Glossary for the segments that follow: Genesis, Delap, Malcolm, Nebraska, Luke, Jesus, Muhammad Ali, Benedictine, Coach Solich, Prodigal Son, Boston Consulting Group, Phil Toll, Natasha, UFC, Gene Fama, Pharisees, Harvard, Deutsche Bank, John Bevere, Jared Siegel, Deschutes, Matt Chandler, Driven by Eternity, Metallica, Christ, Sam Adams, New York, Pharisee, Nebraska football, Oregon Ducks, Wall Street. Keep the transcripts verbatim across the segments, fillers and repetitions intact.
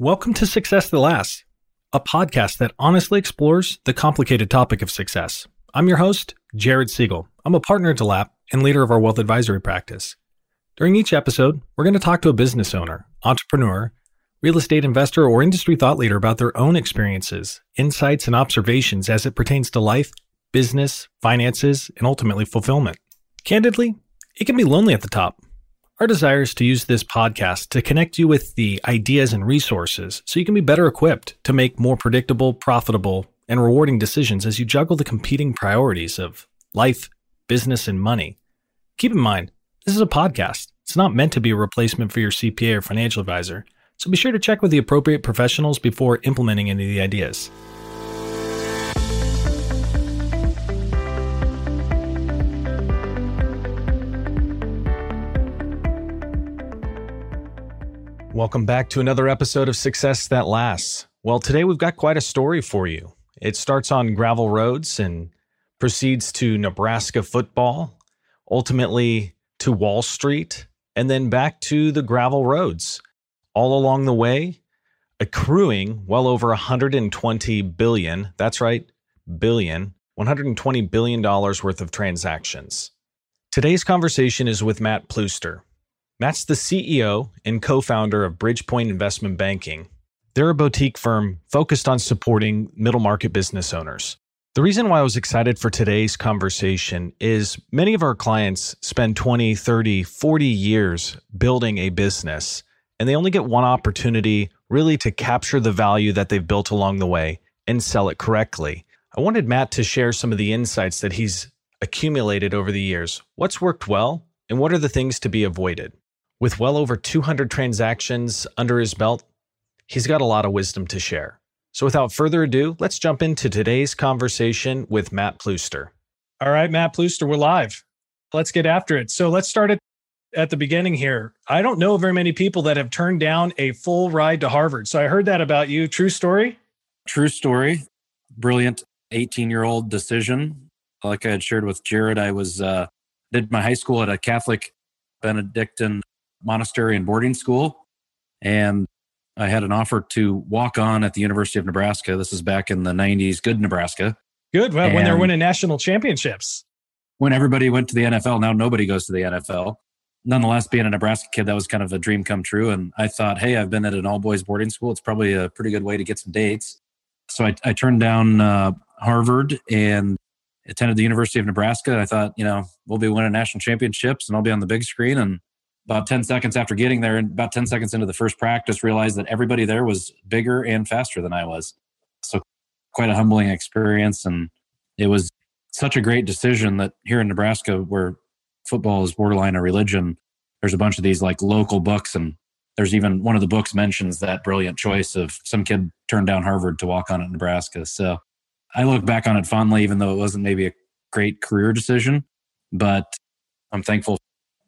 Welcome to Success That Lasts, a podcast that honestly explores the complicated topic of success. I'm your host, Jared Siegel. I'm a partner at Delap and leader of our wealth advisory practice. During each episode, we're going to talk to a business owner, entrepreneur, real estate investor, or industry thought leader about their own experiences, insights, and observations as it pertains to life, business, finances, and ultimately fulfillment. Candidly, it can be lonely at the top. Our desire is to use this podcast to connect you with the ideas and resources so you can be better equipped to make more predictable, profitable, and rewarding decisions as you juggle the competing priorities of life, business, and money. Keep in mind, this is a podcast. It's not meant to be a replacement for your C P A or financial advisor, so be sure to check with the appropriate professionals before implementing any of the ideas. Welcome back to another episode of Success That Lasts. Well, today we've got quite a story for you. It starts on gravel roads and proceeds to Nebraska football, ultimately to Wall Street, and then back to the gravel roads. All along the way, accruing well over one hundred twenty billion dollars, that's right, billion, one hundred twenty billion dollars worth of transactions. Today's conversation is with Matt Pleuster. Matt's the C E O and co-founder of Bridgepoint Investment Banking. They're a boutique firm focused on supporting middle market business owners. The reason why I was excited for today's conversation is many of our clients spend twenty, thirty, forty years building a business, and they only get one opportunity really to capture the value that they've built along the way and sell it correctly. I wanted Matt to share some of the insights that he's accumulated over the years. What's worked well, and what are the things to be avoided? With well over two hundred transactions under his belt, he's got a lot of wisdom to share. So without further ado, let's jump into today's conversation with Matt Pleuster. All right, Matt Pleuster, we're live. Let's get after it. So let's start at, at the beginning here. I don't know very many people that have turned down a full ride to Harvard. So I heard that about you. True story? True story. Brilliant eighteen-year-old decision. Like I had shared with Jared, I was uh, did my high school at a Catholic Benedictine monastery and boarding school. And I had an offer to walk on at the University of Nebraska. This is back in the nineties. Good Nebraska. Good. Well, when they're winning national championships. When everybody went to the N F L. Now nobody goes to the N F L. Nonetheless, being a Nebraska kid, that was kind of a dream come true. And I thought, hey, I've been at an all-boys boarding school. It's probably a pretty good way to get some dates. So I, I turned down uh, Harvard and attended the University of Nebraska. I thought, you know, we'll be winning national championships and I'll be on the big screen. And about ten seconds after getting there, and about ten seconds into the first practice, realized that everybody there was bigger and faster than I was. So quite a humbling experience. And it was such a great decision that here in Nebraska, where football is borderline a religion, there's a bunch of these like local books. And there's even one of the books mentions that brilliant choice of some kid turned down Harvard to walk on at Nebraska. So I look back on it fondly, even though it wasn't maybe a great career decision, but I'm thankful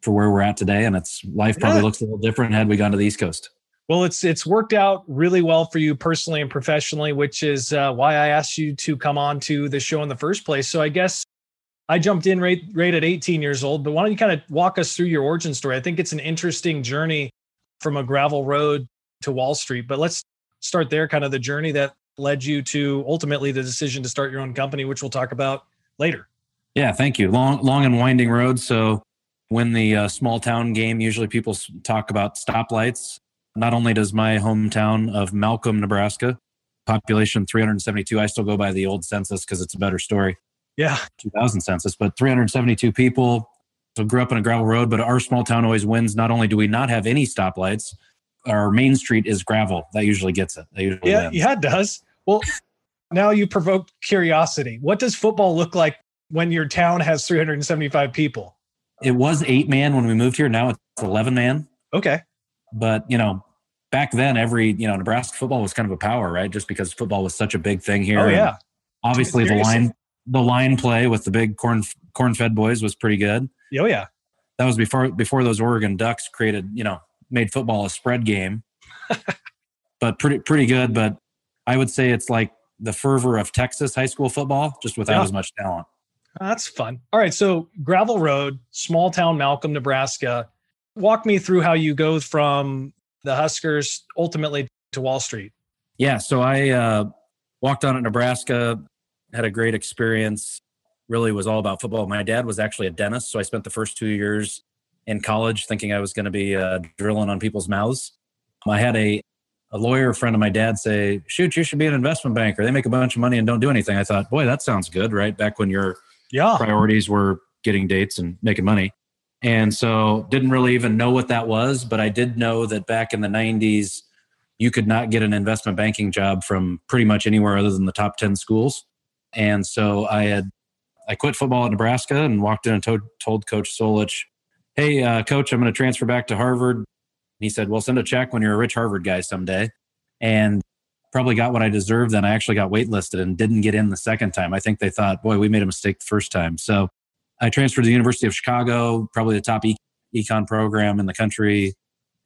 for where we're at today. And it's life probably yeah. looks a little different had we gone to the East Coast. Well, it's it's worked out really well for you personally and professionally, which is uh, why I asked you to come on to the show in the first place. So I guess I jumped in right, right at eighteen years old, but why don't you kind of walk us through your origin story? I think it's an interesting journey from a gravel road to Wall Street, but let's start there, kind of the journey that led you to ultimately the decision to start your own company, which we'll talk about later. Yeah, thank you. Long, long and winding road. So when the uh, small town game, usually people talk about stoplights. Not only does my hometown of Malcolm, Nebraska, population three hundred seventy-two, I still go by the old census because it's a better story. Yeah. two thousand census, but three hundred seventy-two people. So grew up on a gravel road, but our small town always wins. Not only do we not have any stoplights, our main street is gravel. That usually gets it. That usually yeah, wins. yeah, it does. Well, now you provoked curiosity. What does football look like when your town has three hundred seventy-five people? It was eight man when we moved here. Now it's eleven man. Okay. But, you know, back then every, you know, Nebraska football was kind of a power, right? Just because football was such a big thing here. Oh, yeah. Obviously the line, the line play with the big corn, corn fed boys was pretty good. Oh, yeah. That was before, before those Oregon Ducks created, you know, made football a spread game, but pretty, pretty good. But I would say it's like the fervor of Texas high school football, just without yeah. as much talent. That's fun. All right. So gravel road, small town, Malcolm, Nebraska. Walk me through how you go from the Huskers ultimately to Wall Street? Yeah, so I uh, walked on at Nebraska, had a great experience, really was all about football. My dad was actually a dentist, so I spent the first two years in college thinking I was going to be uh, drilling on people's mouths. I had a, a lawyer friend of my dad say, shoot, you should be an investment banker. They make a bunch of money and don't do anything. I thought, boy, that sounds good, right? Back when your yeah. priorities were getting dates and making money. And so didn't really even know what that was, but I did know that back in the nineties, you could not get an investment banking job from pretty much anywhere other than the top ten schools. And so I had, I quit football at Nebraska and walked in and told, told Coach Solich, hey, uh, Coach, I'm going to transfer back to Harvard. And he said, well, send a check when you're a rich Harvard guy someday. And probably got what I deserved then. I actually got waitlisted and didn't get in the second time. I think they thought, boy, we made a mistake the first time. So I transferred to the University of Chicago, probably the top econ program in the country.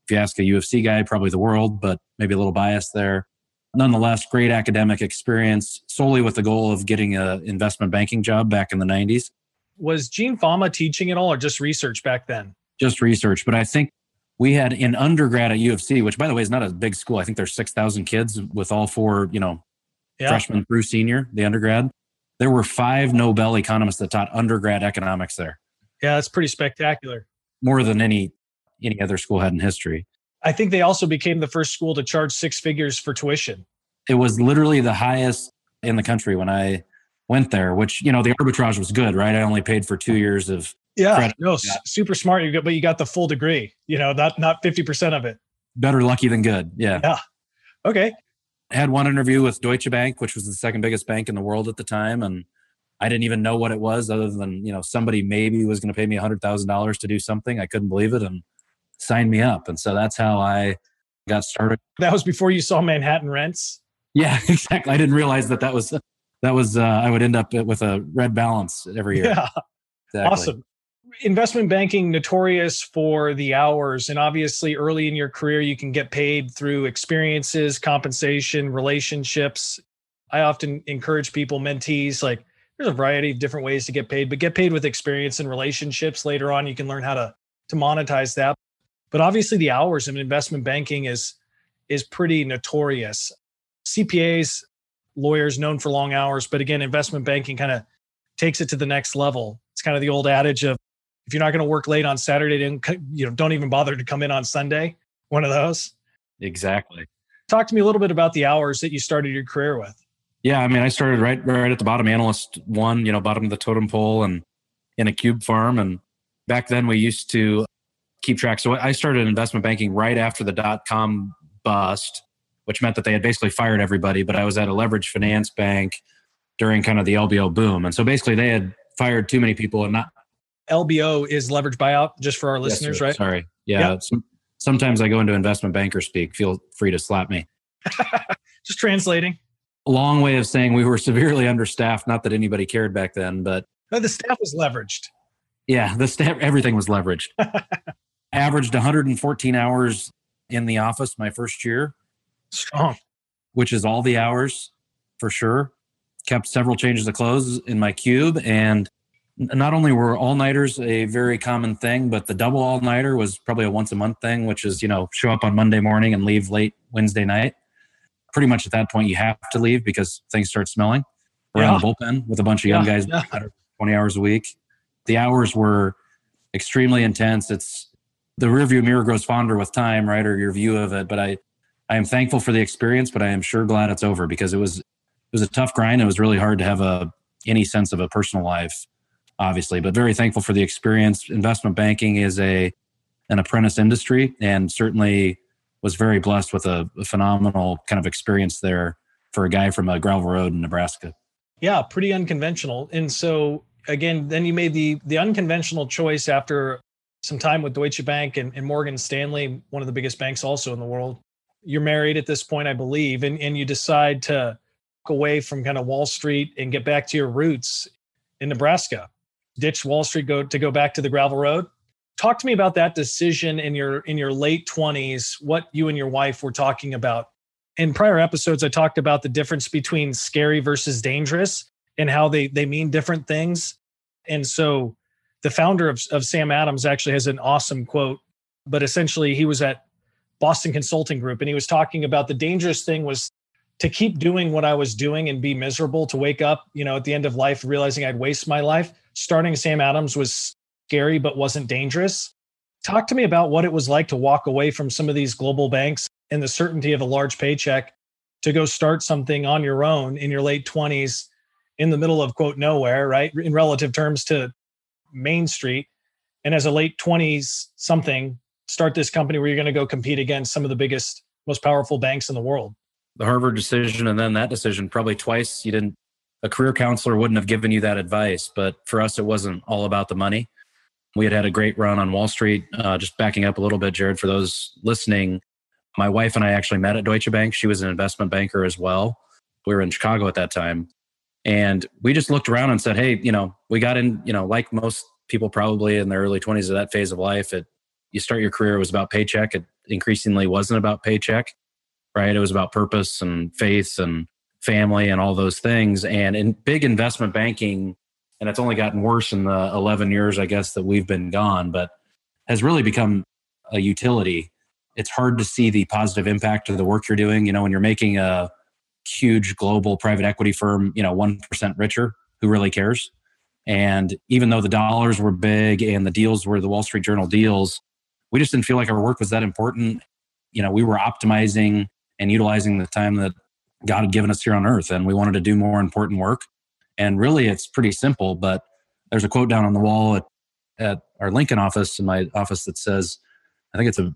If you ask a U F C guy, probably the world, but maybe a little biased there. Nonetheless, great academic experience, solely with the goal of getting an investment banking job back in the nineties. Was Gene Fama teaching at all or just research back then? Just research. But I think we had in undergrad at U F C, which by the way is not a big school. I think there's six thousand kids with all four, you know, yeah. freshman through senior, the undergrad. There were five Nobel economists that taught undergrad economics there. Yeah, that's pretty spectacular. More than any any other school had in history. I think they also became the first school to charge six figures for tuition. It was literally the highest in the country when I went there, which, you know, the arbitrage was good, right? I only paid for two years of yeah, credit. No, yeah. Super smart, you got, but you got the full degree, you know, not not fifty percent of it. Better lucky than good, yeah. Yeah, okay. I had one interview with Deutsche Bank, which was the second biggest bank in the world at the time, and I didn't even know what it was other than, you know, somebody maybe was going to pay me one hundred thousand dollars to do something. I couldn't believe it and signed me up. And so that's how I got started. That was before you saw Manhattan rents? Yeah, exactly. I didn't realize that that was... That was, uh, I would end up with a red balance every year. Yeah, exactly. Awesome. Investment banking, notorious for the hours. And obviously early in your career, you can get paid through experiences, compensation, relationships. I often encourage people, mentees, like there's a variety of different ways to get paid, but get paid with experience and relationships. Later on, you can learn how to, to monetize that. But obviously the hours of investment banking is, is pretty notorious. C P As, lawyers known for long hours, but again, investment banking kind of takes it to the next level. It's kind of the old adage of, if you're not going to work late on Saturday, then, you know, don't even bother to come in on Sunday. One of those. Exactly. Talk to me a little bit about the hours that you started your career with. Yeah, I mean, I started right right at the bottom, analyst one, you know, bottom of the totem pole, and in a cube farm. And back then, we used to keep track. So I started investment banking right after the dot-com bust, which meant that they had basically fired everybody, but I was at a leveraged finance bank during kind of the L B O boom. And so basically they had fired too many people and not... L B O is leveraged buyout, just for our listeners, yes, right? Sorry. Yeah. Yep. Some, sometimes I go into investment banker speak. Feel free to slap me. Just translating. A long way of saying we were severely understaffed. Not that anybody cared back then, but... No, the staff was leveraged. Yeah, the staff, everything was leveraged. Averaged one hundred fourteen hours in the office my first year. Strong, which is all the hours for sure. Kept several changes of clothes in my cube. And not only were all-nighters a very common thing, but the double all-nighter was probably a once-a-month thing, which is, you know, show up on Monday morning and leave late Wednesday night. Pretty much at that point, you have to leave because things start smelling. Around yeah. the bullpen with a bunch of young yeah. guys, yeah. twenty hours a week. The hours were extremely intense. It's the rearview mirror grows fonder with time, right? Or your view of it. But I... I am thankful for the experience, but I am sure glad it's over because it was it was a tough grind. It was really hard to have a any sense of a personal life, obviously, but very thankful for the experience. Investment banking is a an apprentice industry and certainly was very blessed with a, a phenomenal kind of experience there for a guy from a gravel road in Nebraska. Yeah, pretty unconventional. And so again, then you made the the unconventional choice after some time with Deutsche Bank and, and Morgan Stanley, one of the biggest banks also in the world. You're married at this point, I believe, and, and you decide to walk away from kind of Wall Street and get back to your roots in Nebraska. Ditch Wall Street go to go back to the gravel road. Talk to me about that decision in your in your late twenties, what you and your wife were talking about. In prior episodes, I talked about the difference between scary versus dangerous and how they they mean different things. And so the founder of, of Sam Adams actually has an awesome quote, but essentially he was at Boston Consulting Group, and he was talking about the dangerous thing was to keep doing what I was doing and be miserable, to wake up, you know, at the end of life, realizing I'd waste my life. Starting Sam Adams was scary, but wasn't dangerous. Talk to me about what it was like to walk away from some of these global banks and the certainty of a large paycheck to go start something on your own in your late twenties in the middle of, quote, nowhere, right? In relative terms to Main Street. And as a late twenties something, start this company where you're going to go compete against some of the biggest, most powerful banks in the world. The Harvard decision and then that decision, probably twice you didn't, a career counselor wouldn't have given you that advice. But for us, it wasn't all about the money. We had had a great run on Wall Street. Uh, just backing up a little bit, Jared, for those listening, my wife and I actually met at Deutsche Bank. She was an investment banker as well. We were in Chicago at that time. And we just looked around and said, hey, you know, we got in, you know, like most people probably in their early twenties of that phase of life, it, you start your career, it was about paycheck. It increasingly wasn't about paycheck, right? It was about purpose and faith and family and all those things. And in big investment banking, and it's only gotten worse in the eleven years, I guess, that we've been gone, but has really become a utility. It's hard to see the positive impact of the work you're doing. You know, when you're making a huge global private equity firm, you know, one percent richer, who really cares? And even though the dollars were big and the deals were the Wall Street Journal deals, we just didn't feel like our work was that important. You know, we were optimizing and utilizing the time that God had given us here on earth, and we wanted to do more important work. And really, it's pretty simple, but there's a quote down on the wall at, at our Lincoln office, in my office, that says, I think it's a,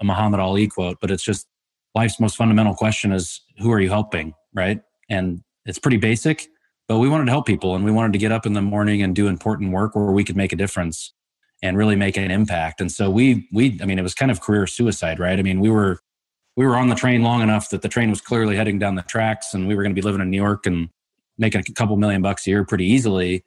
a Muhammad Ali quote, but it's just, life's most fundamental question is, who are you helping, right? And it's pretty basic, but we wanted to help people, and we wanted to get up in the morning and do important work where we could make a difference and really make an impact. And so we, we, I mean, it was kind of career suicide, right? I mean, we were, we were on the train long enough that the train was clearly heading down the tracks, and we were going to be living in New York and making a couple million bucks a year pretty easily.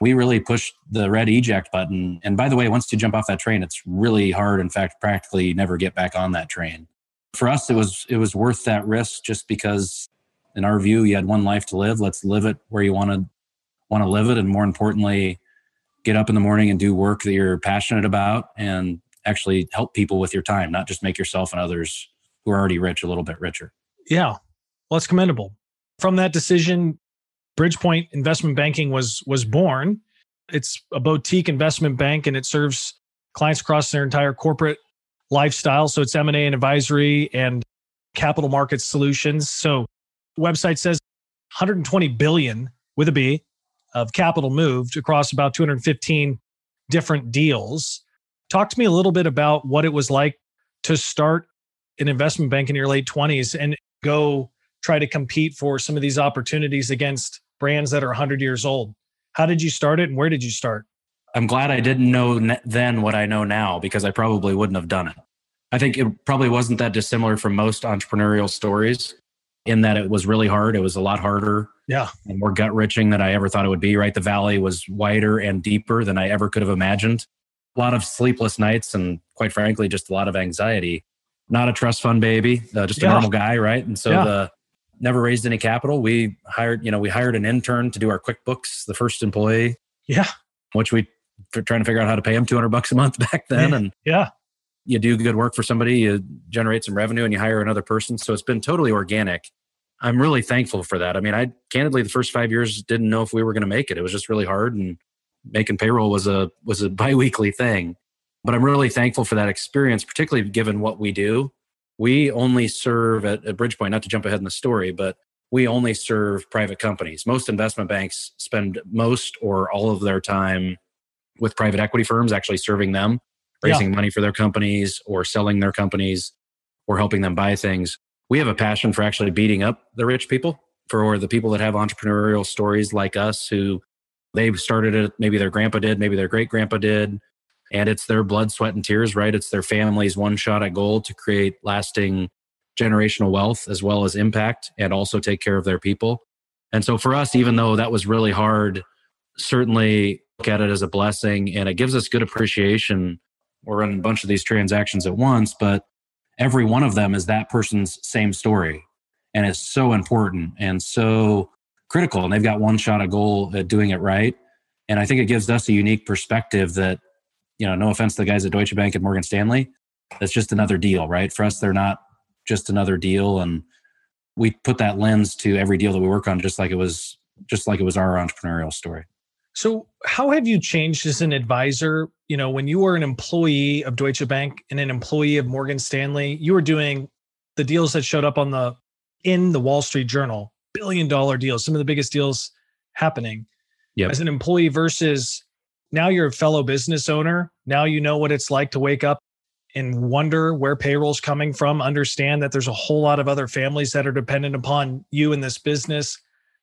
We really pushed the red eject button. And by the way, once you jump off that train, it's really hard. In fact, practically you never get back on that train. For us, it was, it was worth that risk, just because in our view, you had one life to live. Let's live it where you want to want to live it. And more importantly, get up in the morning and do work that you're passionate about and actually help people with your time, not just make yourself and others who are already rich a little bit richer. Yeah. Well, that's commendable. From that decision, Bridgepoint Investment Banking was was born. It's a boutique investment bank, and it serves clients across their entire corporate lifestyle. So it's M and A and advisory and capital markets solutions. So the website says one hundred twenty billion with a B of capital moved across about two hundred fifteen different deals. Talk to me a little bit about what it was like to start an investment bank in your late twenties and go try to compete for some of these opportunities against brands that are one hundred years old. How did you start it, and where did you start? I'm glad I didn't know then what I know now, because I probably wouldn't have done it. I think it probably wasn't that dissimilar from most entrepreneurial stories, in that it was really hard. It was a lot harder yeah. and more gut-wrenching than I ever thought it would be, right? The valley was wider and deeper than I ever could have imagined. A lot of sleepless nights and, quite frankly, just a lot of anxiety. Not a trust fund baby, uh, just yeah. a normal guy, right? And so yeah. the... never raised any capital. We hired, you know, we hired an intern to do our QuickBooks, the first employee. Yeah. Which we were trying to figure out how to pay him two hundred bucks a month back then. And yeah, you do good work for somebody, you generate some revenue, and you hire another person. So it's been totally organic. I'm really thankful for that. I mean, I candidly, the first five years didn't know if we were going to make it. It was just really hard, and making payroll was a, was a biweekly thing. But I'm really thankful for that experience, particularly given what we do. We only serve at, at Bridgepoint, not to jump ahead in the story, but we only serve private companies. Most investment banks spend most or all of their time with private equity firms, actually serving them, raising yeah. money for their companies or selling their companies or helping them buy things. We have a passion for actually beating up the rich people, for the people that have entrepreneurial stories like us, who they started it, maybe their grandpa did, maybe their great-grandpa did. And it's their blood, sweat, and tears, right? It's their family's one shot at goal to create lasting generational wealth, as well as impact, and also take care of their people. And so for us, even though that was really hard, certainly look at it as a blessing, and it gives us good appreciation. We're running a bunch of these transactions at once, but every one of them is that person's same story. And it's so important and so critical. And they've got one shot at goal at doing it right. And I think it gives us a unique perspective that, you know, no offense to the guys at Deutsche Bank and Morgan Stanley, that's just another deal, right? For us, they're not just another deal. And we put that lens to every deal that we work on, just like it was, just like it was our entrepreneurial story. So how have you changed as an advisor? You know, when you were an employee of Deutsche Bank and an employee of Morgan Stanley, you were doing the deals that showed up on the, in the Wall Street Journal, billion dollar deals, some of the biggest deals happening. Yep. As an employee versus now you're a fellow business owner. Now you know what it's like to wake up and wonder where payroll's coming from, understand that there's a whole lot of other families that are dependent upon you in this business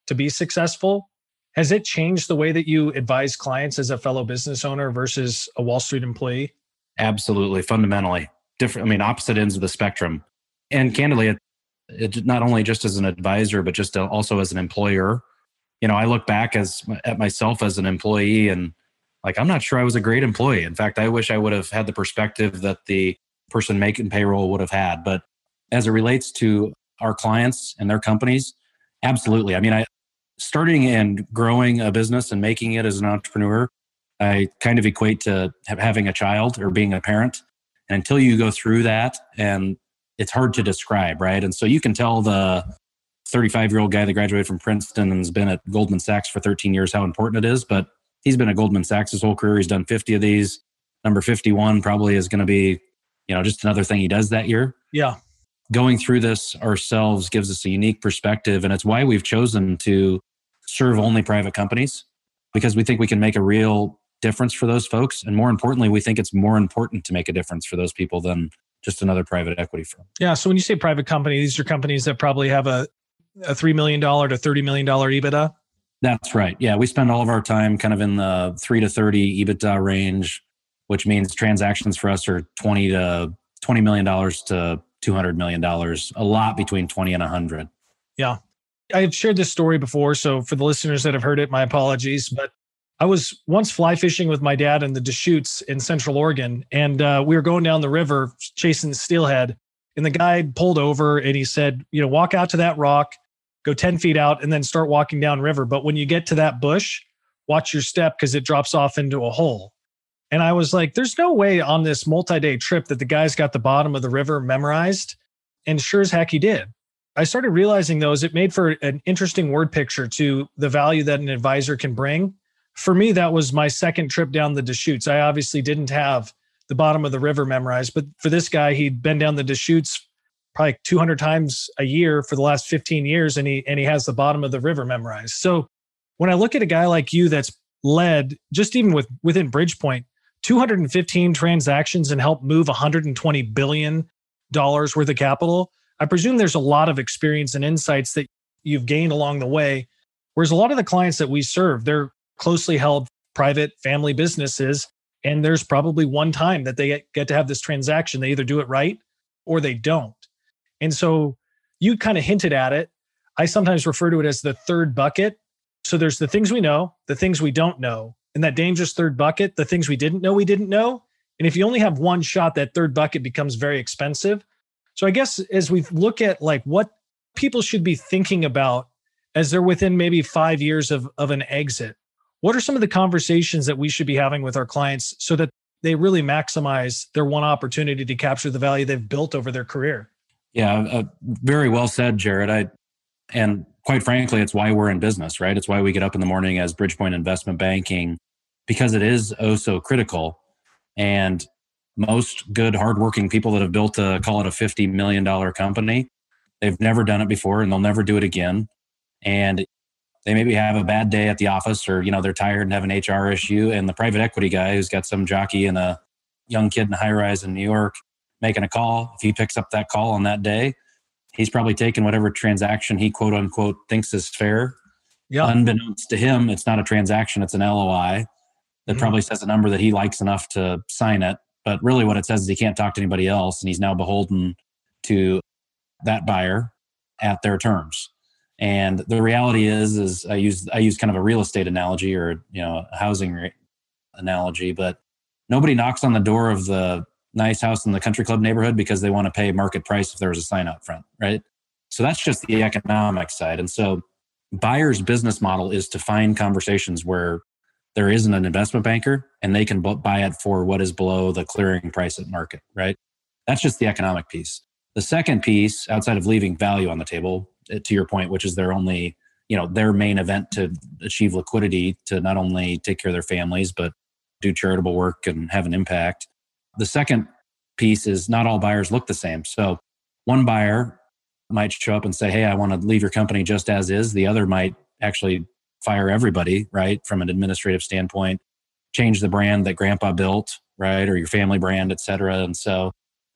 to be successful. Has it changed the way that you advise clients as a fellow business owner versus a Wall Street employee? Absolutely. Fundamentally different. I mean, opposite ends of the spectrum. And candidly, it, it not only just as an advisor, but just also as an employer. You know, I look back as at myself as an employee and like, I'm not sure I was a great employee. In fact, I wish I would have had the perspective that the person making payroll would have had. But as it relates to our clients and their companies, absolutely. I mean, I starting and growing a business and making it as an entrepreneur, I kind of equate to having a child or being a parent. And until you go through that, and it's hard to describe, right? And so you can tell the thirty-five-year-old guy that graduated from Princeton and has been at Goldman Sachs for thirteen years how important it is, but he's been at Goldman Sachs his whole career. He's done fifty of these. Number fifty-one probably is going to be, you know, just another thing he does that year. Yeah. Going through this ourselves gives us a unique perspective, and it's why we've chosen to serve only private companies, because we think we can make a real difference for those folks. And more importantly, we think it's more important to make a difference for those people than just another private equity firm. Yeah. So when you say private company, these are companies that probably have a, a three million dollars to thirty million dollars EBITDA? That's right. Yeah. We spend all of our time kind of in the three to thirty EBITDA range, which means transactions for us are twenty to twenty million dollars to two hundred million dollars, a lot between twenty and one hundred. Yeah. I've shared this story before. So for the listeners that have heard it, my apologies, but I was once fly fishing with my dad in the Deschutes in Central Oregon. And uh, we were going down the river chasing steelhead, and the guide pulled over and he said, you know, walk out to that rock, go ten feet out, and then start walking down river. But when you get to that bush, watch your step because it drops off into a hole. And I was like, there's no way on this multi-day trip that the guy's got the bottom of the river memorized. And sure as heck he did. I started realizing though, it made for an interesting word picture to the value that an advisor can bring. For me, that was my second trip down the Deschutes. I obviously didn't have the bottom of the river memorized, but for this guy, he'd been down the Deschutes probably two hundred times a year for the last fifteen years, and he and he has the bottom of the river memorized. So when I look at a guy like you that's led, just even with within Bridgepoint, two hundred fifteen transactions and helped move one hundred twenty billion dollars worth of capital, I presume there's a lot of experience and insights that you've gained along the way. Whereas a lot of the clients that we serve, they're closely held private family businesses, and there's probably one time that they get to have this transaction. They either do it right or they don't. And so you kind of hinted at it. I sometimes refer to it as the third bucket. So there's the things we know, the things we don't know, and that dangerous third bucket, the things we didn't know we didn't know. And if you only have one shot, that third bucket becomes very expensive. So I guess as we look at like what people should be thinking about as they're within maybe five years of, of an exit, what are some of the conversations that we should be having with our clients so that they really maximize their one opportunity to capture the value they've built over their career? Yeah, uh, very well said, Jared. I, and quite frankly, it's why we're in business, right? It's why we get up in the morning as Bridgepoint Investment Banking, because it is oh so critical. And most good, hardworking people that have built a, call it a fifty million dollars company, they've never done it before and they'll never do it again. And they maybe have a bad day at the office, or you know they're tired and have an H R issue. And the private equity guy who's got some jockey and a young kid in a high rise in New York making a call, if he picks up that call on that day, he's probably taking whatever transaction he quote unquote thinks is fair. Yeah. Unbeknownst to him, it's not a transaction, it's an L O I that mm-hmm. probably says a number that he likes enough to sign it. But really what it says is he can't talk to anybody else, and he's now beholden to that buyer at their terms. And the reality is, is I use I use kind of a real estate analogy, or you know a housing re- analogy, but nobody knocks on the door of the nice house in the country club neighborhood because they want to pay market price if there was a sign out front, right? So that's just the economic side. And so buyer's business model is to find conversations where there isn't an investment banker and they can buy it for what is below the clearing price at market, right? That's just the economic piece. The second piece, outside of leaving value on the table, to your point, which is their only, you know, their main event to achieve liquidity, to not only take care of their families, but do charitable work and have an impact. The second piece is not all buyers look the same. So one buyer might show up and say, hey, I want to leave your company just as is. The other might actually fire everybody, right? From an administrative standpoint, change the brand that grandpa built, right? Or your family brand, et cetera. And so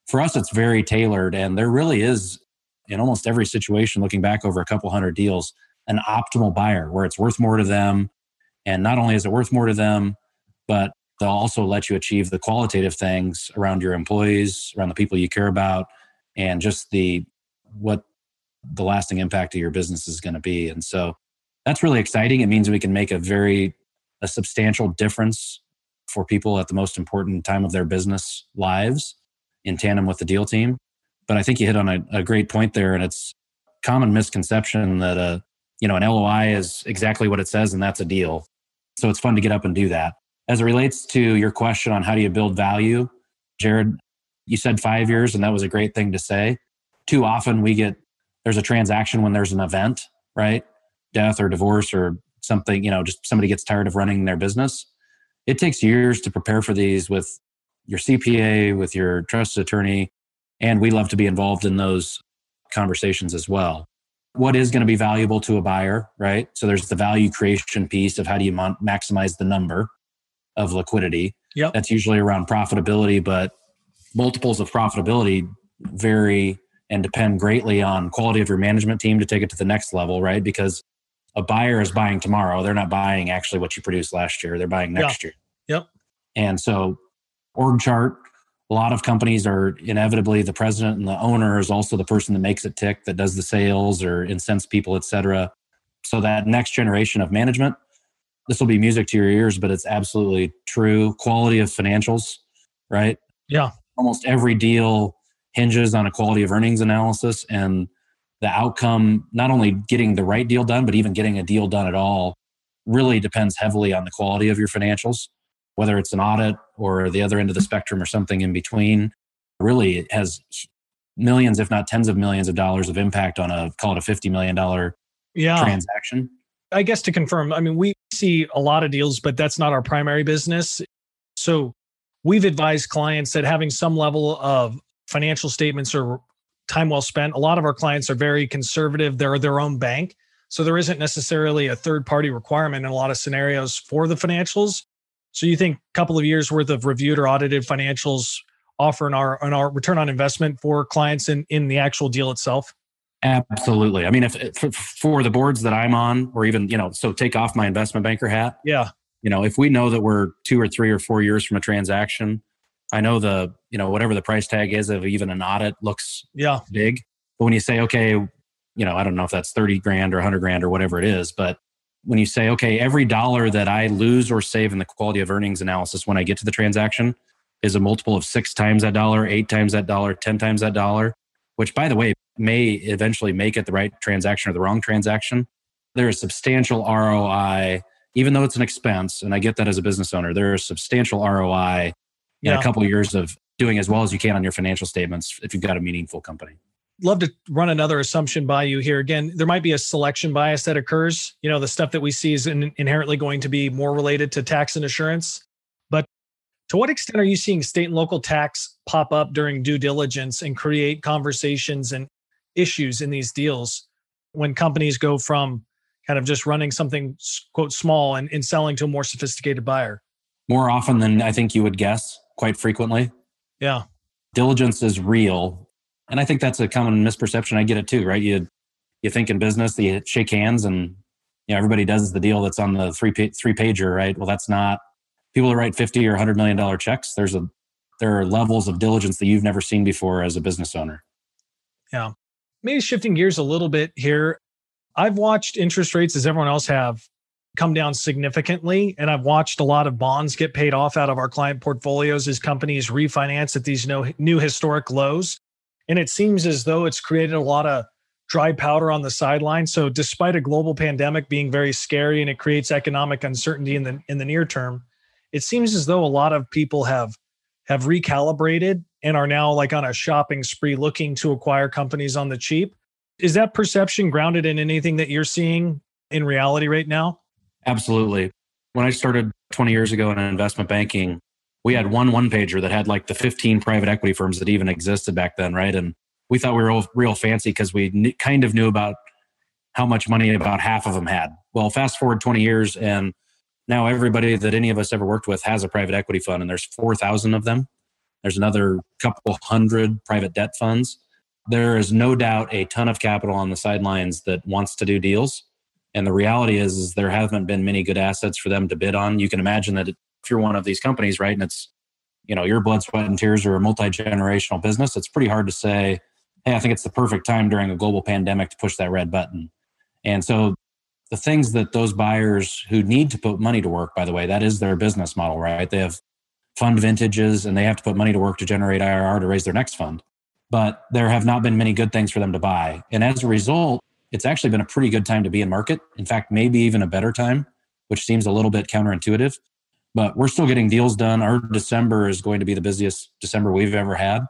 for us, it's very tailored. And there really is, in almost every situation, looking back over a couple hundred deals, an optimal buyer where it's worth more to them. And not only is it worth more to them, but they'll also let you achieve the qualitative things around your employees, around the people you care about, and just the what the lasting impact of your business is going to be. And so that's really exciting. It means we can make a very a substantial difference for people at the most important time of their business lives in tandem with the deal team. But I think you hit on a, a great point there, and it's a common misconception that a, you know, an L O I is exactly what it says, and that's a deal. So it's fun to get up and do that. As it relates to your question on how do you build value, Jared, you said five years, and that was a great thing to say. Too often we get, there's a transaction when there's an event, right? Death or divorce or something, you know, just somebody gets tired of running their business. It takes years to prepare for these with your C P A, with your trusted attorney, and we love to be involved in those conversations as well. What is going to be valuable to a buyer, right? So there's the value creation piece of how do you mon- maximize the number of liquidity. Yep. That's usually around profitability, but multiples of profitability vary and depend greatly on quality of your management team to take it to the next level, right? Because a buyer is buying tomorrow. They're not buying actually what you produced last year. They're buying next yeah. year. Yep. And so org chart, a lot of companies are inevitably the president and the owner is also the person that makes it tick, that does the sales or incents people, et cetera. So that next generation of management, this will be music to your ears, but it's absolutely true. Quality of financials, right? Yeah. Almost every deal hinges on a quality of earnings analysis, and the outcome, not only getting the right deal done, but even getting a deal done at all, really depends heavily on the quality of your financials, whether it's an audit or the other end of the spectrum or something in between. Really, it has millions, if not tens of millions of dollars of impact on a, call it a fifty million dollars yeah. transaction. I guess to confirm, I mean, we see a lot of deals, but that's not our primary business. So we've advised clients that having some level of financial statements or time well spent. A lot of our clients are very conservative. They're their own bank. So there isn't necessarily a third-party requirement in a lot of scenarios for the financials. So you think a couple of years worth of reviewed or audited financials offer an R, an R return on investment for clients in, in the actual deal itself? Absolutely. I mean, if for the boards that I'm on, or even, you know, so take off my investment banker hat. Yeah. You know, if we know that we're two or three or four years from a transaction, I know the, you know, whatever the price tag is of even an audit looks yeah. big. But when you say, okay, you know, I don't know if that's thirty grand or one hundred grand or whatever it is, but when you say, okay, every dollar that I lose or save in the quality of earnings analysis when I get to the transaction is a multiple of six times that dollar, eight times that dollar, ten times that dollar, which, by the way, may eventually make it the right transaction or the wrong transaction. There is substantial R O I, even though it's an expense, and I get that as a business owner, there is substantial R O I in yeah. a couple of years of doing as well as you can on your financial statements if you've got a meaningful company. Love to run another assumption by you here. Again, there might be a selection bias that occurs. You know, the stuff that we see is in, inherently going to be more related to tax and assurance. But to what extent are you seeing state and local tax pop up during due diligence and create conversations and issues in these deals when companies go from kind of just running something, quote, small and, and selling to a more sophisticated buyer? More often than I think you would guess, quite frequently. Yeah. Diligence is real. And I think that's a common misperception. I get it too, right? You you think in business that you shake hands and, you know, everybody does the deal that's on the three three pager, right? Well, that's not. People that write fifty or one hundred million dollars checks, there's a there are levels of diligence that you've never seen before as a business owner. Yeah. Maybe shifting gears a little bit here. I've watched interest rates, as everyone else have, come down significantly. And I've watched a lot of bonds get paid off out of our client portfolios as companies refinance at these no, new historic lows. And it seems as though it's created a lot of dry powder on the sideline. So despite a global pandemic being very scary and it creates economic uncertainty in the in the near term, it seems as though a lot of people have have recalibrated and are now like on a shopping spree looking to acquire companies on the cheap. Is that perception grounded in anything that you're seeing in reality right now? Absolutely. When I started twenty years ago in investment banking, we had one one-pager that had like the fifteen private equity firms that even existed back then, right? And we thought we were all real fancy because we kn- kind of knew about how much money about half of them had. Well, fast forward twenty years and now everybody that any of us ever worked with has a private equity fund, and there's four thousand of them. There's another couple hundred private debt funds. There is no doubt a ton of capital on the sidelines that wants to do deals. And the reality is, is there haven't been many good assets for them to bid on. You can imagine that if you're one of these companies, right, and it's, you know, your blood, sweat, and tears are a multi-generational business, it's pretty hard to say, hey, I think it's the perfect time during a global pandemic to push that red button. And so the things that those buyers who need to put money to work, by the way, that is their business model, right? They have fund vintages and they have to put money to work to generate I R R to raise their next fund. But there have not been many good things for them to buy. And as a result, it's actually been a pretty good time to be in market. In fact, maybe even a better time, which seems a little bit counterintuitive. But we're still getting deals done. Our December is going to be the busiest December we've ever had.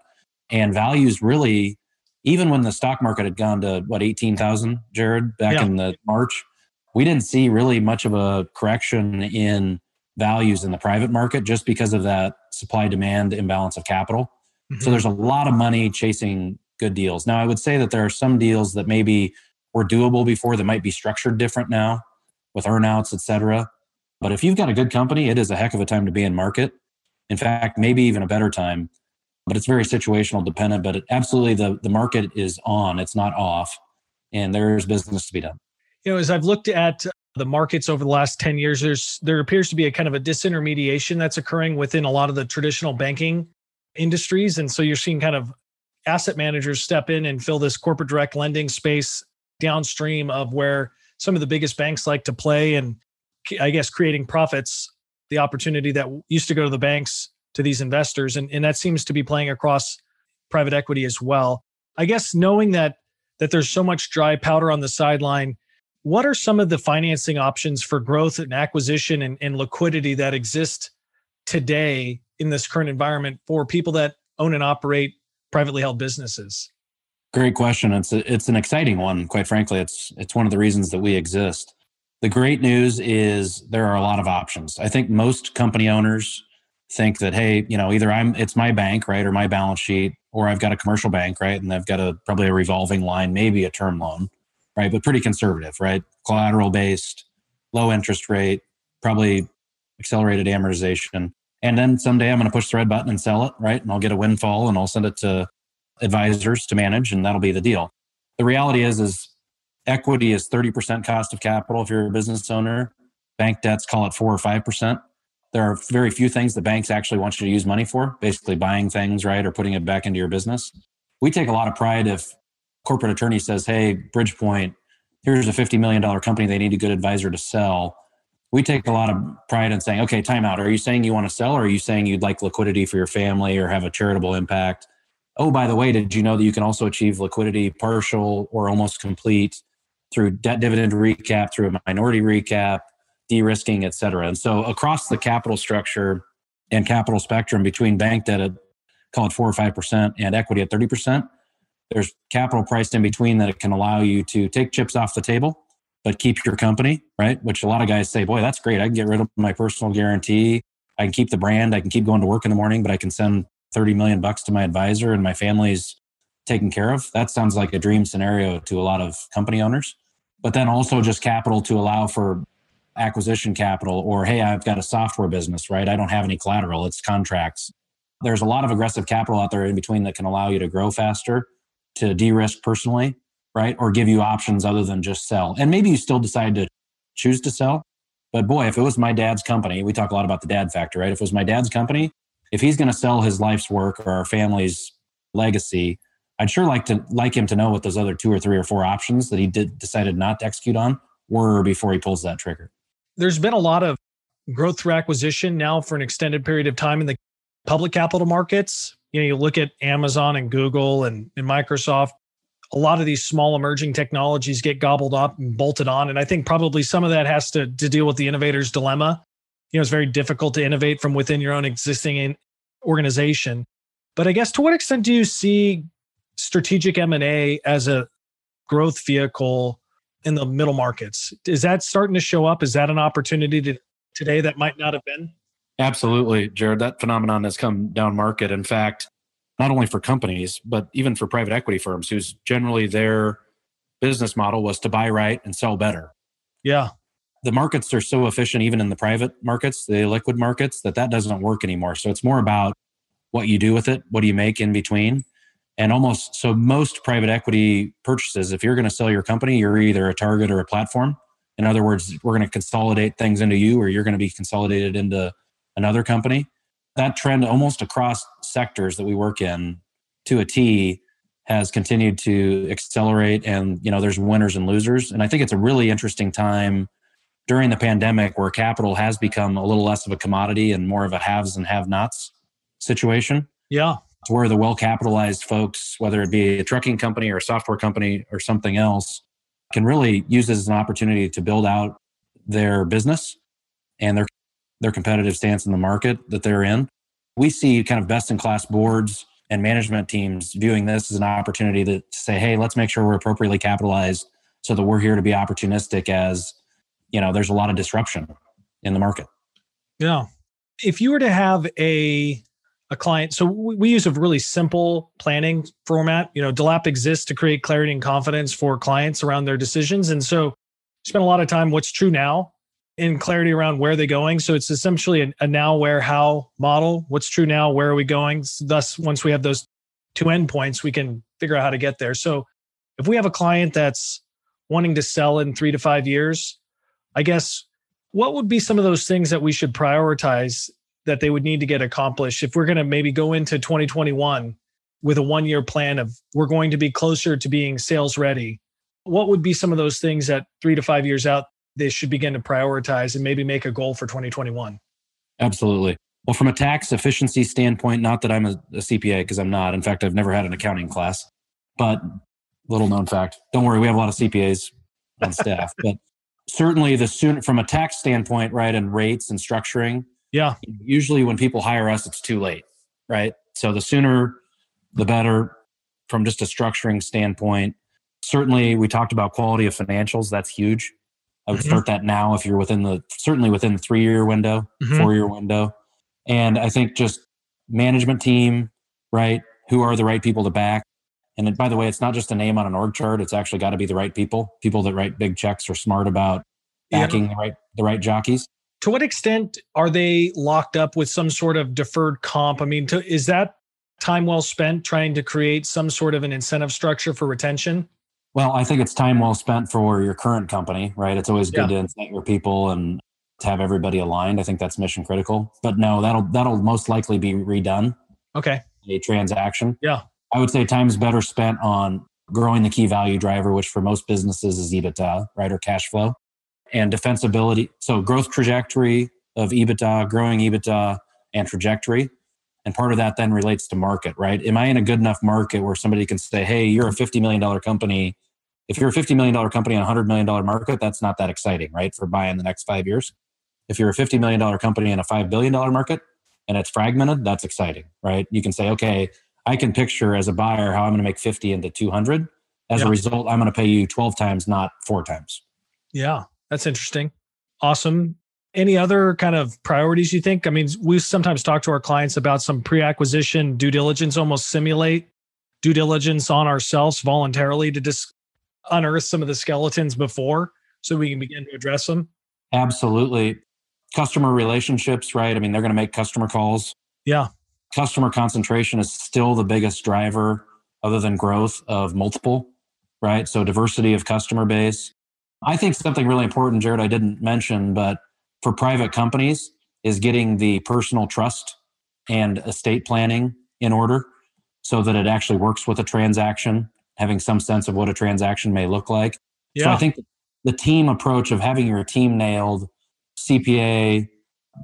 And values really, even when the stock market had gone to, what, eighteen thousand, Jared, back yeah. in the March, we didn't see really much of a correction in values in the private market just because of that supply-demand imbalance of capital. Mm-hmm. So there's a lot of money chasing good deals. Now, I would say that there are some deals that maybe were doable before that might be structured different now with earnouts, et cetera. But if you've got a good company, it is a heck of a time to be in market. In fact, maybe even a better time. But it's very situational dependent. But it, absolutely, the, the market is on. It's not off. And there's business to be done. You know, as I've looked at the markets over the last ten years, there's there appears to be a kind of a disintermediation that's occurring within a lot of the traditional banking industries. And so you're seeing kind of asset managers step in and fill this corporate direct lending space downstream of where some of the biggest banks like to play, and I guess creating profits, the opportunity that used to go to the banks to these investors. And, and that seems to be playing across private equity as well. I guess knowing that that there's so much dry powder on the sideline, what are some of the financing options for growth and acquisition and, and liquidity that exist today in this current environment for people that own and operate privately held businesses? Great question. It's a, it's an exciting one, quite frankly. It's it's one of the reasons that we exist. The great news is there are a lot of options. I think most company owners think that, hey, you know, either I'm it's my bank, right, or my balance sheet, or I've got a commercial bank, right, and I've got a probably a revolving line, maybe a term loan. Right, but pretty conservative, right? Collateral based, low interest rate, probably accelerated amortization. And then someday I'm going to push the red button and sell it, right? And I'll get a windfall and I'll send it to advisors to manage, and that'll be the deal. The reality is, is equity is thirty percent cost of capital if you're a business owner. Bank debts, call it four or five percent. There are very few things that banks actually want you to use money for, basically buying things, right? Or putting it back into your business. We take a lot of pride if corporate attorney says, hey, Bridgepoint, here's a fifty million dollars company they need a good advisor to sell. We take a lot of pride in saying, okay, time out. Are you saying you want to sell, or are you saying you'd like liquidity for your family or have a charitable impact? Oh, by the way, did you know that you can also achieve liquidity partial or almost complete through debt dividend recap, through a minority recap, de-risking, et cetera? And so across the capital structure and capital spectrum between bank debt at call it four or five percent and equity at thirty percent, there's capital priced in between that it can allow you to take chips off the table, but keep your company, right? Which a lot of guys say, boy, that's great. I can get rid of my personal guarantee. I can keep the brand. I can keep going to work in the morning, but I can send thirty million bucks to my advisor and my family's taken care of. That sounds like a dream scenario to a lot of company owners. But then also just capital to allow for acquisition capital, or, hey, I've got a software business, right? I don't have any collateral. It's contracts. There's a lot of aggressive capital out there in between that can allow you to grow faster, to de-risk personally, right? Or give you options other than just sell. And maybe you still decide to choose to sell. But boy, if it was my dad's company, we talk a lot about the dad factor, right? If it was my dad's company, if he's going to sell his life's work or our family's legacy, I'd sure like to like him to know what those other two or three or four options that he did decided not to execute on were before he pulls that trigger. There's been a lot of growth through acquisition now for an extended period of time in the public capital markets. You know, you look at Amazon and Google and, and Microsoft, a lot of these small emerging technologies get gobbled up and bolted on. And I think probably some of that has to, to deal with the innovator's dilemma. You know, it's very difficult to innovate from within your own existing organization. But I guess to what extent do you see strategic M and A as a growth vehicle in the middle markets? Is that starting to show up? Is that an opportunity to, today that might not have been? Absolutely, Jared. That phenomenon has come down market. In fact, not only for companies, but even for private equity firms, who's generally their business model was to buy right and sell better. Yeah. The markets are so efficient, even in the private markets, the liquid markets, that that doesn't work anymore. So it's more about what you do with it, what do you make in between? And almost, so most private equity purchases, if you're going to sell your company, you're either a target or a platform. In other words, we're going to consolidate things into you, or you're going to be consolidated into another company. That trend almost across sectors that we work in to a T has continued to accelerate. And, you know, there's winners and losers. And I think it's a really interesting time during the pandemic where capital has become a little less of a commodity and more of a haves and have-nots situation. Yeah. To where the well-capitalized folks, whether it be a trucking company or a software company or something else, can really use this as an opportunity to build out their business and their their competitive stance in the market that they're in. We see kind of best-in-class boards and management teams viewing this as an opportunity to say, hey, let's make sure we're appropriately capitalized so that we're here to be opportunistic as, you know, there's a lot of disruption in the market. Yeah. If you were to have a a client, so we use a really simple planning format. You know, Delap exists to create clarity and confidence for clients around their decisions. And so spend a lot of time what's true now in clarity around where they're going. So it's essentially a, a now, where, how model. What's true now? Where are we going? So thus, once we have those two endpoints, we can figure out how to get there. So if we have a client that's wanting to sell in three to five years, I guess, what would be some of those things that we should prioritize that they would need to get accomplished if we're going to maybe go into twenty twenty-one with a one-year plan of we're going to be closer to being sales ready? What would be some of those things that three to five years out they should begin to prioritize and maybe make a goal for twenty twenty-one? Absolutely. Well, from a tax efficiency standpoint, not that I'm a, a C P A, because I'm not. In fact, I've never had an accounting class. But little known fact, don't worry, we have a lot of C P As on staff. But certainly the sooner, from a tax standpoint, right, and rates and structuring, yeah. Usually when people hire us, it's too late, right? So the sooner, the better from just a structuring standpoint. Certainly we talked about quality of financials. That's huge. I would mm-hmm. start that now if you're within the, certainly within the three-year window, mm-hmm. four-year window. And I think just management team, right? Who are the right people to back? And then, by the way, it's not just a name on an org chart. It's actually got to be the right people. People that write big checks are smart about backing yeah. the right the right jockeys. To what extent are they locked up with some sort of deferred comp? I mean, to, is that time well spent trying to create some sort of an incentive structure for retention? Well, I think it's time well spent for your current company, right? It's always good yeah. to incent your people and to have everybody aligned. I think that's mission critical. But no, that'll that'll most likely be redone. Okay. A transaction. Yeah. I would say time's better spent on growing the key value driver, which for most businesses is EBITDA, right? Or cash flow. And defensibility, so growth trajectory of EBITDA, growing EBITDA and trajectory. And part of that then relates to market, right? Am I in a good enough market where somebody can say, hey, you're a fifty million dollars company. If you're a fifty million dollars company in a one hundred million dollars market, that's not that exciting, right? For buying the next five years. If you're a fifty million dollars company in a five billion dollars market and it's fragmented, that's exciting, right? You can say, okay, I can picture as a buyer how I'm going to make fifty into two hundred. As yeah. a result, I'm going to pay you twelve times, not four times. Yeah. That's interesting. Awesome. Any other kind of priorities you think? I mean, we sometimes talk to our clients about some pre-acquisition due diligence, almost simulate due diligence on ourselves voluntarily to just unearth some of the skeletons before so we can begin to address them. Absolutely. Customer relationships, right? I mean, they're going to make customer calls. Yeah. Customer concentration is still the biggest driver other than growth of multiple, right? So diversity of customer base. I think something really important, Jared, I didn't mention, but for private companies is getting the personal trust and estate planning in order so that it actually works with a transaction, having some sense of what a transaction may look like. Yeah. So I think the team approach of having your team nailed, C P A,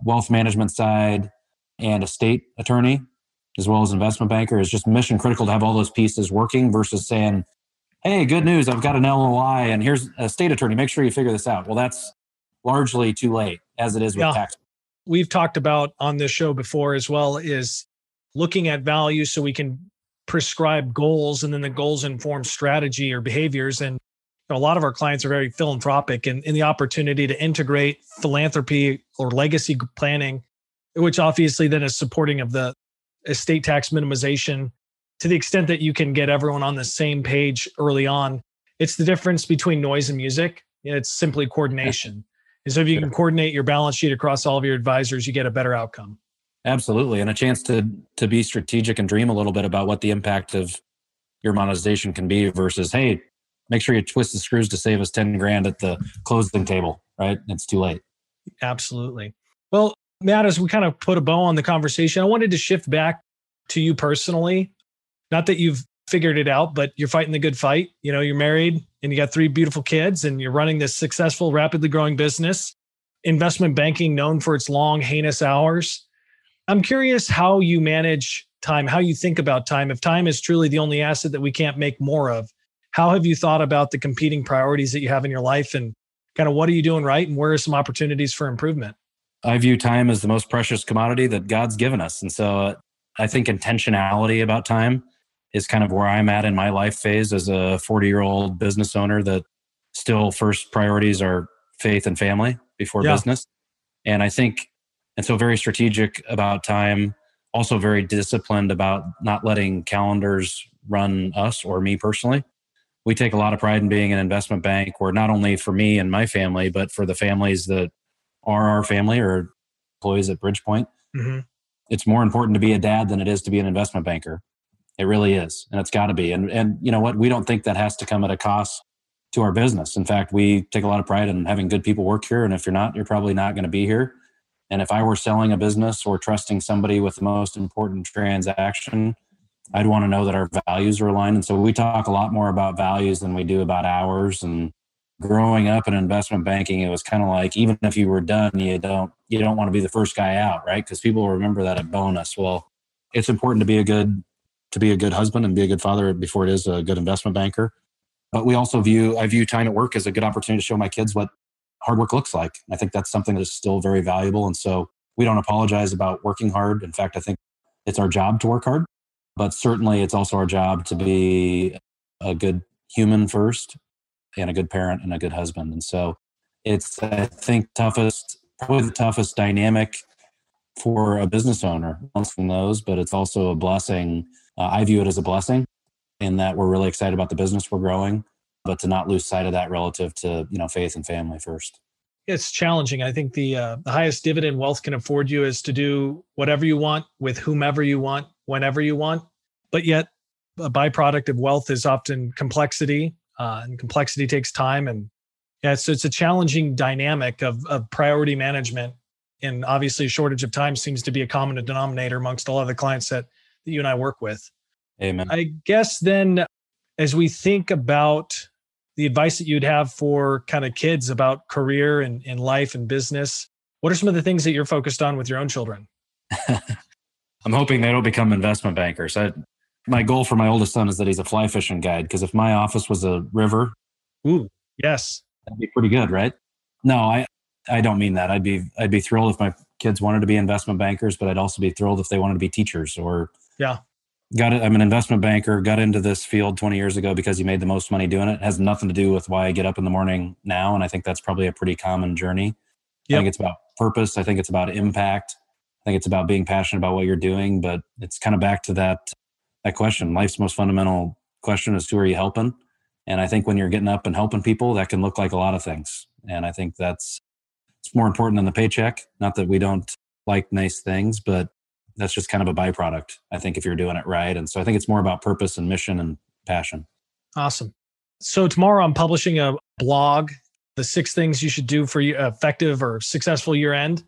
wealth management side, and estate attorney, as well as investment banker, is just mission critical to have all those pieces working versus saying, hey, good news, I've got an L O I and here's a state attorney. Make sure you figure this out. Well, that's largely too late as it is with yeah. tax. We've talked about on this show before as well is looking at value so we can prescribe goals, and then the goals inform strategy or behaviors. And a lot of our clients are very philanthropic, and, and the opportunity to integrate philanthropy or legacy planning, which obviously then is supporting of the estate tax minimization, to the extent that you can get everyone on the same page early on. It's the difference between noise and music. It's simply coordination. And so if you can coordinate your balance sheet across all of your advisors, you get a better outcome. Absolutely. And a chance to to be strategic and dream a little bit about what the impact of your monetization can be versus, hey, make sure you twist the screws to save us ten grand at the closing table, right? It's too late. Absolutely. Well, Matt, as we kind of put a bow on the conversation, I wanted to shift back to you personally. Not that you've figured it out, but you're fighting the good fight. You know, you're married and you got three beautiful kids and you're running this successful, rapidly growing business, investment banking known for its long, heinous hours. I'm curious how you manage time, how you think about time. If time is truly the only asset that we can't make more of, how have you thought about the competing priorities that you have in your life, and kind of what are you doing right and where are some opportunities for improvement? I view time as the most precious commodity that God's given us. And so uh, I think intentionality about time is kind of where I'm at in my life phase as a forty-year-old business owner, that still first priorities are faith and family before yeah. business. And I think, and so very strategic about time, also very disciplined about not letting calendars run us or me personally. We take a lot of pride in being an investment bank, where not only for me and my family, but for the families that are our family or employees at Bridgepoint, mm-hmm. it's more important to be a dad than it is to be an investment banker. It really is. And it's got to be. And and you know what? We don't think that has to come at a cost to our business. In fact, we take a lot of pride in having good people work here. And if you're not, you're probably not going to be here. And if I were selling a business or trusting somebody with the most important transaction, I'd want to know that our values are aligned. And so we talk a lot more about values than we do about hours. And growing up in investment banking, it was kind of like, even if you were done, you don't you don't want to be the first guy out, right? Because people remember that a bonus. Well, it's important to be a good to be a good husband and be a good father before it is a good investment banker. But we also view, I view time at work as a good opportunity to show my kids what hard work looks like. I think that's something that is still very valuable. And so we don't apologize about working hard. In fact, I think it's our job to work hard, but certainly it's also our job to be a good human first and a good parent and a good husband. And so it's, I think, toughest, probably the toughest dynamic for a business owner, balancing those, but it's also a blessing. Uh, I view it as a blessing in that we're really excited about the business we're growing, but to not lose sight of that relative to, you know, faith and family first. It's challenging. I think the, uh, the highest dividend wealth can afford you is to do whatever you want with whomever you want, whenever you want. But yet a byproduct of wealth is often complexity, uh, and complexity takes time. And yeah, so it's a challenging dynamic of, of priority management. And obviously a shortage of time seems to be a common denominator amongst a lot of the clients that that you and I work with. Amen. I guess then, as we think about the advice that you'd have for kind of kids about career and, and life and business, what are some of the things that you're focused on with your own children? I'm hoping they don't become investment bankers. I, my goal for my oldest son is that he's a fly fishing guide, because if my office was a river, ooh, yes, that'd be pretty good, right? No, I I don't mean that. I'd be I'd be thrilled if my kids wanted to be investment bankers, but I'd also be thrilled if they wanted to be teachers or yeah. Got it. I'm an investment banker, got into this field twenty years ago because you made the most money doing it. It has nothing to do with why I get up in the morning now. And I think that's probably a pretty common journey. Yep. I think it's about purpose. I think it's about impact. I think it's about being passionate about what you're doing, but it's kind of back to that, that question. Life's most fundamental question is, who are you helping? And I think when you're getting up and helping people, that can look like a lot of things. And I think that's, it's more important than the paycheck. Not that we don't like nice things, but that's just kind of a byproduct, I think, if you're doing it right. And so I think it's more about purpose and mission and passion. Awesome. So tomorrow I'm publishing a blog, the six things you should do for effective or successful year end.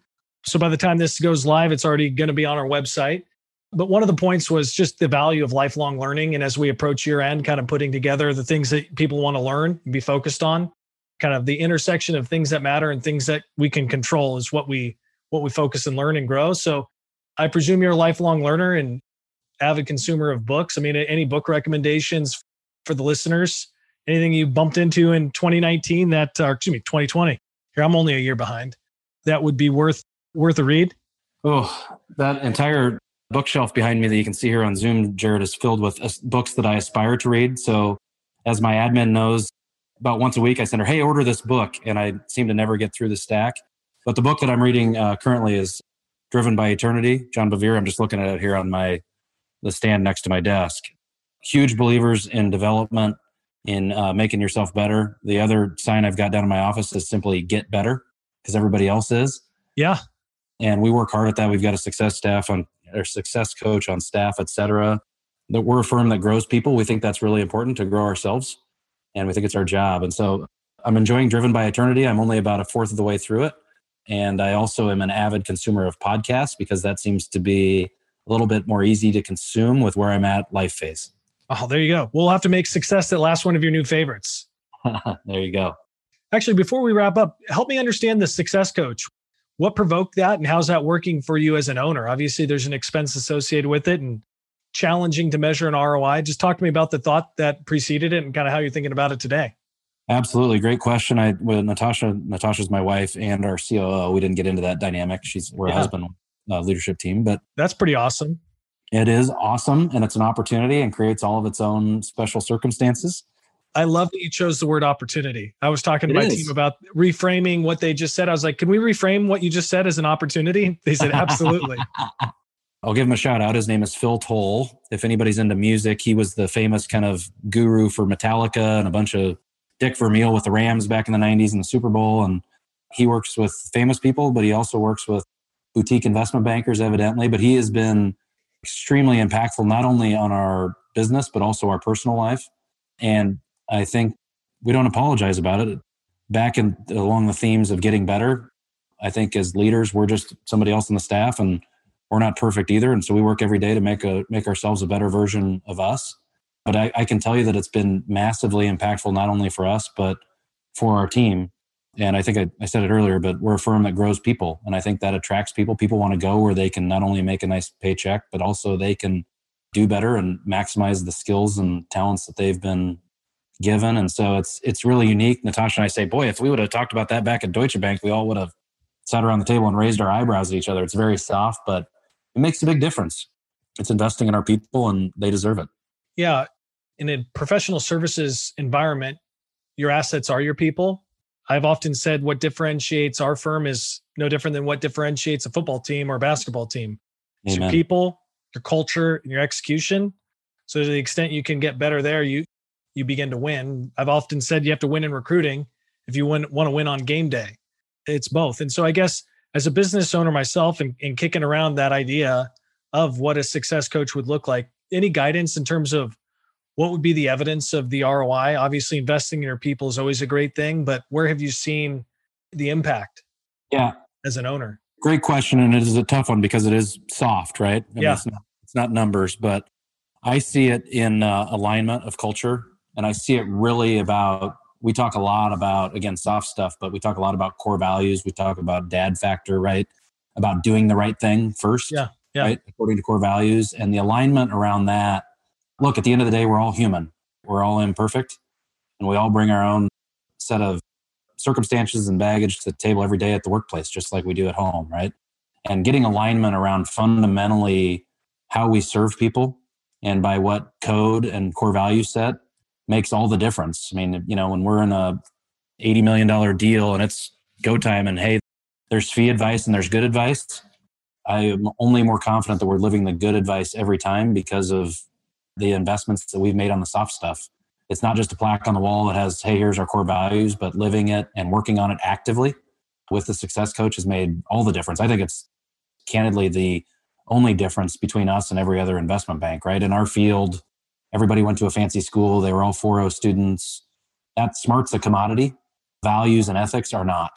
So by the time this goes live, it's already going to be on our website. But one of the points was just the value of lifelong learning. And as we approach year end, kind of putting together the things that people want to learn and be focused on, kind of the intersection of things that matter and things that we can control is what we, what we focus and learn and grow. So I presume you're a lifelong learner and avid consumer of books. I mean, any book recommendations for the listeners? Anything you bumped into in twenty nineteen that, or excuse me, twenty twenty? Here, I'm only a year behind. That would be worth worth a read. Oh, that entire bookshelf behind me that you can see here on Zoom, Jared, is filled with books that I aspire to read. So as my admin knows, about once a week I send her, hey, order this book. And I seem to never get through the stack. But the book that I'm reading uh, currently is Driven by Eternity, John Bevere. I'm just looking at it here on my the stand next to my desk. Huge believers in development, in uh, making yourself better. The other sign I've got down in my office is simply get better, because everybody else is. Yeah. And we work hard at that. We've got a success staff on or success coach on staff, et cetera. That we're a firm that grows people. We think that's really important to grow ourselves. And we think it's our job. And so I'm enjoying Driven by Eternity. I'm only about a fourth of the way through it. And I also am an avid consumer of podcasts, because that seems to be a little bit more easy to consume with where I'm at life phase. Oh, there you go. We'll have to make Success that last one of your new favorites. There you go. Actually, before we wrap up, help me understand the success coach. What provoked that, and how's that working for you as an owner? Obviously, there's an expense associated with it and challenging to measure an R O I. Just talk to me about the thought that preceded it and kind of how you're thinking about it today. Absolutely. Great question. I with Natasha, Natasha's my wife and our C O O. We didn't get into that dynamic. She's we're yeah. a husband uh, leadership team, but that's pretty awesome. It is awesome. And it's an opportunity and creates all of its own special circumstances. I love that you chose the word opportunity. I was talking to it my is. team about reframing what they just said. I was like, can we reframe what you just said as an opportunity? They said, absolutely. I'll give him a shout out. His name is Phil Toll. If anybody's into music, he was the famous kind of guru for Metallica and a bunch of Dick Vermeil with the Rams back in the nineties and the Super Bowl. And he works with famous people, but he also works with boutique investment bankers, evidently. But he has been extremely impactful, not only on our business, but also our personal life. And I think we don't apologize about it. Back in, along the themes of getting better, I think as leaders, we're just somebody else on the staff, and we're not perfect either. And so we work every day to make a make ourselves a better version of us. But I, I can tell you that it's been massively impactful, not only for us, but for our team. And I think I, I said it earlier, but we're a firm that grows people. And I think that attracts people. People want to go where they can not only make a nice paycheck, but also they can do better and maximize the skills and talents that they've been given. And so it's it's really unique. Natasha and I say, boy, if we would have talked about that back at Deutsche Bank, we all would have sat around the table and raised our eyebrows at each other. It's very soft, but it makes a big difference. It's investing in our people, and they deserve it. Yeah. In a professional services environment, your assets are your people. I've often said what differentiates our firm is no different than what differentiates a football team or a basketball team. It's Amen. Your people, your culture, and your execution. So to the extent you can get better there, you you begin to win. I've often said you have to win in recruiting if you win, want to win on game day. It's both. And so I guess as a business owner myself and, and kicking around that idea of what a success coach would look like, any guidance in terms of what would be the evidence of the R O I? Obviously, investing in your people is always a great thing, but where have you seen the impact Yeah, as an owner? Great question. And it is a tough one because it is soft, right? I yeah. mean, it's, not, it's not numbers, but I see it in uh, alignment of culture. And I see it really about, we talk a lot about, again, soft stuff, but we talk a lot about core values. We talk about dad factor, right? About doing the right thing first, yeah, yeah. right? According to core values, and the alignment around that. Look, at the end of the day, we're all human. We're all imperfect. And we all bring our own set of circumstances and baggage to the table every day at the workplace, just like we do at home, right? And getting alignment around fundamentally how we serve people and by what code and core value set makes all the difference. I mean, you know, when we're in a eighty million dollars deal and it's go time and hey, there's fee advice and there's good advice, I am only more confident that we're living the good advice every time because of the investments that we've made on the soft stuff. It's not just a plaque on the wall that has, hey, here's our core values, but living it and working on it actively with the success coach has made all the difference. I think it's candidly the only difference between us and every other investment bank, right? In our field, everybody went to a fancy school. They were all four point oh students. That smart's a commodity. Values and ethics are not.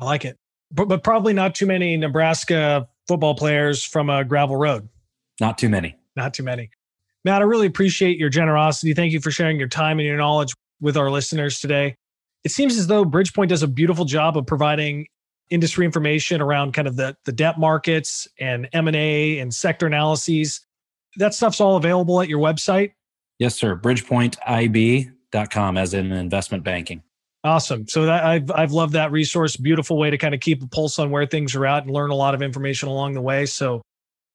I like it. But, but probably not too many Nebraska football players from a gravel road. Not too many. Not too many. Matt, I really appreciate your generosity. Thank you for sharing your time and your knowledge with our listeners today. It seems as though Bridgepoint does a beautiful job of providing industry information around kind of the, the debt markets and M and A and sector analyses. That stuff's all available at your website? Yes, sir. bridgepoint I B dot com, as in investment banking. Awesome. So that, I've I've loved that resource. Beautiful way to kind of keep a pulse on where things are at and learn a lot of information along the way. So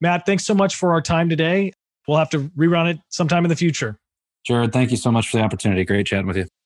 Matt, thanks so much for our time today. We'll have to rerun it sometime in the future. Jared, thank you so much for the opportunity. Great chatting with you.